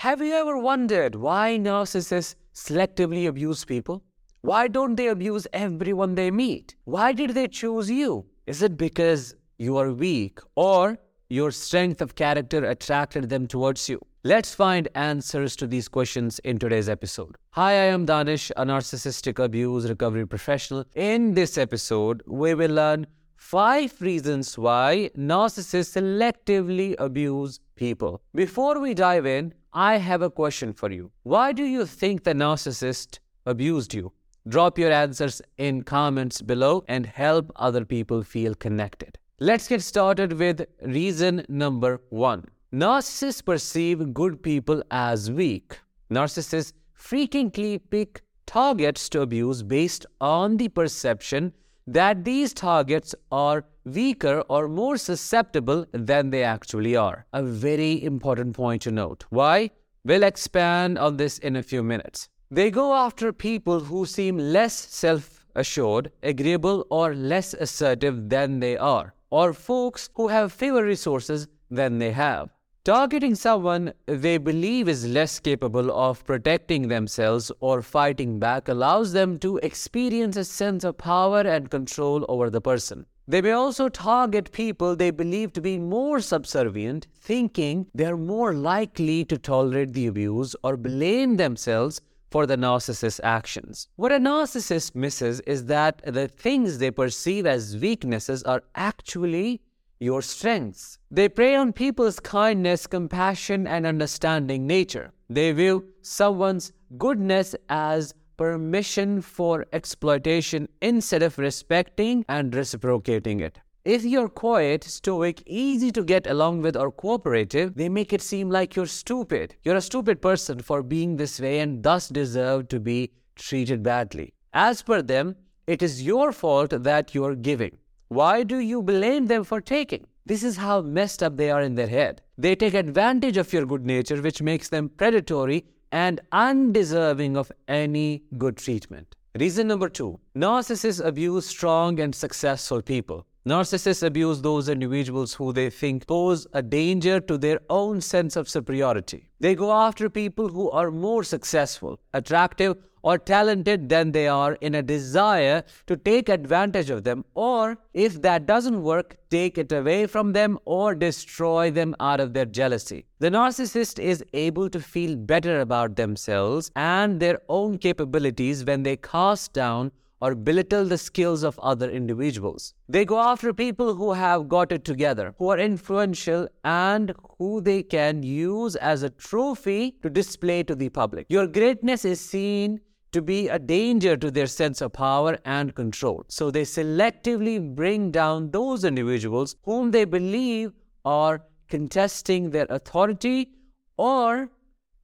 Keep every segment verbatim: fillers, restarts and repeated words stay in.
Have you ever wondered why narcissists selectively abuse people? Why don't they abuse everyone they meet? Why did they choose you? Is it because you are weak or your strength of character attracted them towards you? Let's find answers to these questions in today's episode. Hi, I am Danish, a narcissistic abuse recovery professional. In this episode, we will learn five reasons why narcissists selectively abuse people. Before we dive in, I have a question for you. Why do you think the narcissist abused you? Drop your answers in comments below and help other people feel connected. Let's get started with reason number one. Narcissists perceive good people as weak. Narcissists frequently pick targets to abuse based on the perception that these targets are weaker or more susceptible than they actually are. A very important point to note. Why? We'll expand on this in a few minutes. They go after people who seem less self-assured, agreeable, or less assertive than they are, or folks who have fewer resources than they have. Targeting someone they believe is less capable of protecting themselves or fighting back allows them to experience a sense of power and control over the person. They may also target people they believe to be more subservient, thinking they are more likely to tolerate the abuse or blame themselves for the narcissist's actions. What a narcissist misses is that the things they perceive as weaknesses are actually your strengths. They prey on people's kindness, compassion, and understanding nature. They view someone's goodness as permission for exploitation instead of respecting and reciprocating it. If you're quiet, stoic, easy to get along with, or cooperative, they make it seem like you're stupid. You're a stupid person for being this way and thus deserve to be treated badly. As per them, it is your fault that you're giving. Why do you blame them for taking? This is how messed up they are in their head. They take advantage of your good nature, which makes them predatory and undeserving of any good treatment. Reason number two, narcissists abuse strong and successful people. Narcissists abuse those individuals who they think pose a danger to their own sense of superiority. They go after people who are more successful, attractive, or talented than they are in a desire to take advantage of them, or if that doesn't work, take it away from them or destroy them out of their jealousy. The narcissist is able to feel better about themselves and their own capabilities when they cast down or belittle the skills of other individuals. They go after people who have got it together, who are influential, and who they can use as a trophy to display to the public. Your greatness is seen to be a danger to their sense of power and control. So they selectively bring down those individuals whom they believe are contesting their authority or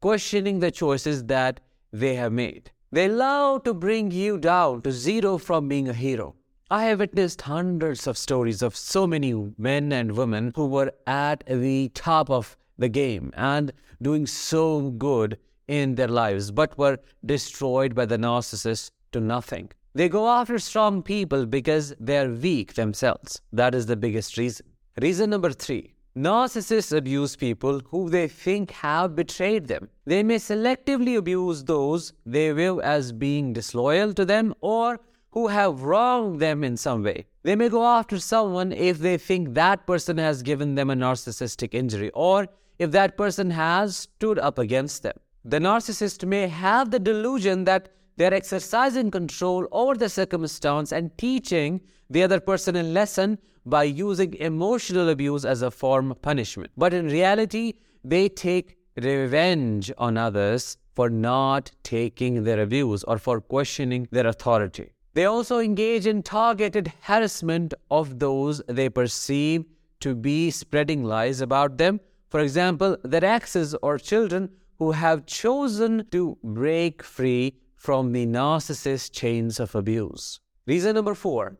questioning the choices that they have made. They love to bring you down to zero from being a hero. I have witnessed hundreds of stories of so many men and women who were at the top of the game and doing so good in their lives, but were destroyed by the narcissist to nothing. They go after strong people because they are weak themselves. That is the biggest reason. Reason number three. Narcissists abuse people who they think have betrayed them. They may selectively abuse those they view as being disloyal to them or who have wronged them in some way. They may go after someone if they think that person has given them a narcissistic injury or if that person has stood up against them. The narcissist may have the delusion that they're exercising control over the circumstance and teaching the other person a lesson by using emotional abuse as a form of punishment. But in reality, they take revenge on others for not taking their abuse or for questioning their authority. They also engage in targeted harassment of those they perceive to be spreading lies about them. For example, their exes or children who have chosen to break free from the narcissist's chains of abuse. Reason number four.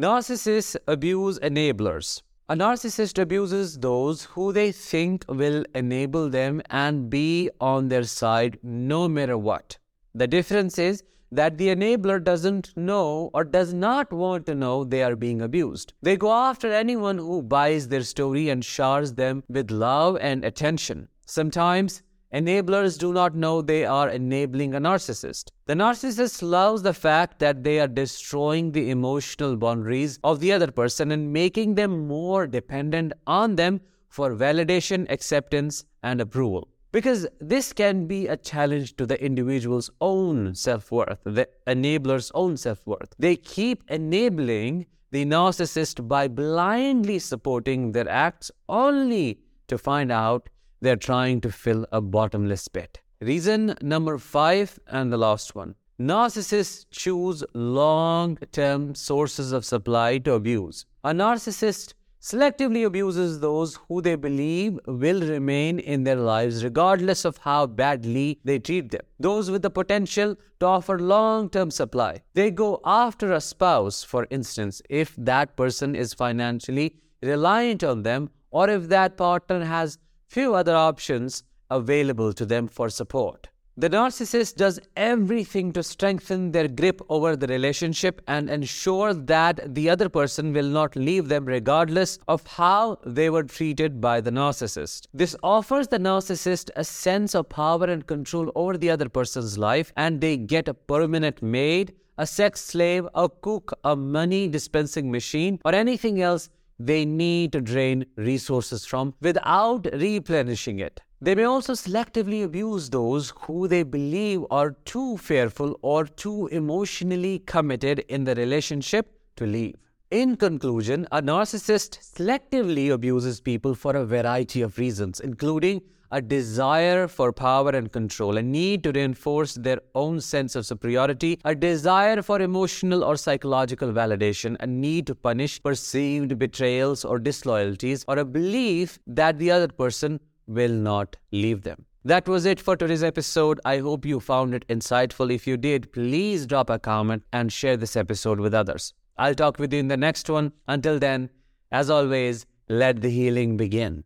Narcissists abuse enablers. A narcissist abuses those who they think will enable them and be on their side no matter what. The difference is that the enabler doesn't know or does not want to know they are being abused. They go after anyone who buys their story and showers them with love and attention. Sometimes Enablers do not know they are enabling a narcissist. The narcissist loves the fact that they are destroying the emotional boundaries of the other person and making them more dependent on them for validation, acceptance, and approval. Because this can be a challenge to the individual's own self-worth, the enabler's own self-worth. They keep enabling the narcissist by blindly supporting their acts only to find out they're trying to fill a bottomless pit. Reason number five and the last one. Narcissists choose long-term sources of supply to abuse. A narcissist selectively abuses those who they believe will remain in their lives regardless of how badly they treat them. Those with the potential to offer long-term supply. They go after a spouse, for instance, if that person is financially reliant on them or if that partner has few other options available to them for support. The narcissist does everything to strengthen their grip over the relationship and ensure that the other person will not leave them regardless of how they were treated by the narcissist. This offers the narcissist a sense of power and control over the other person's life, and they get a permanent maid, a sex slave, a cook, a money dispensing machine, or anything else they need to drain resources from without replenishing it. They may also selectively abuse those who they believe are too fearful or too emotionally committed in the relationship to leave. In conclusion, a narcissist selectively abuses people for a variety of reasons, including a desire for power and control, a need to reinforce their own sense of superiority, a desire for emotional or psychological validation, a need to punish perceived betrayals or disloyalties, or a belief that the other person will not leave them. That was it for today's episode. I hope you found it insightful. If you did, please drop a comment and share this episode with others. I'll talk with you in the next one. Until then, as always, let the healing begin.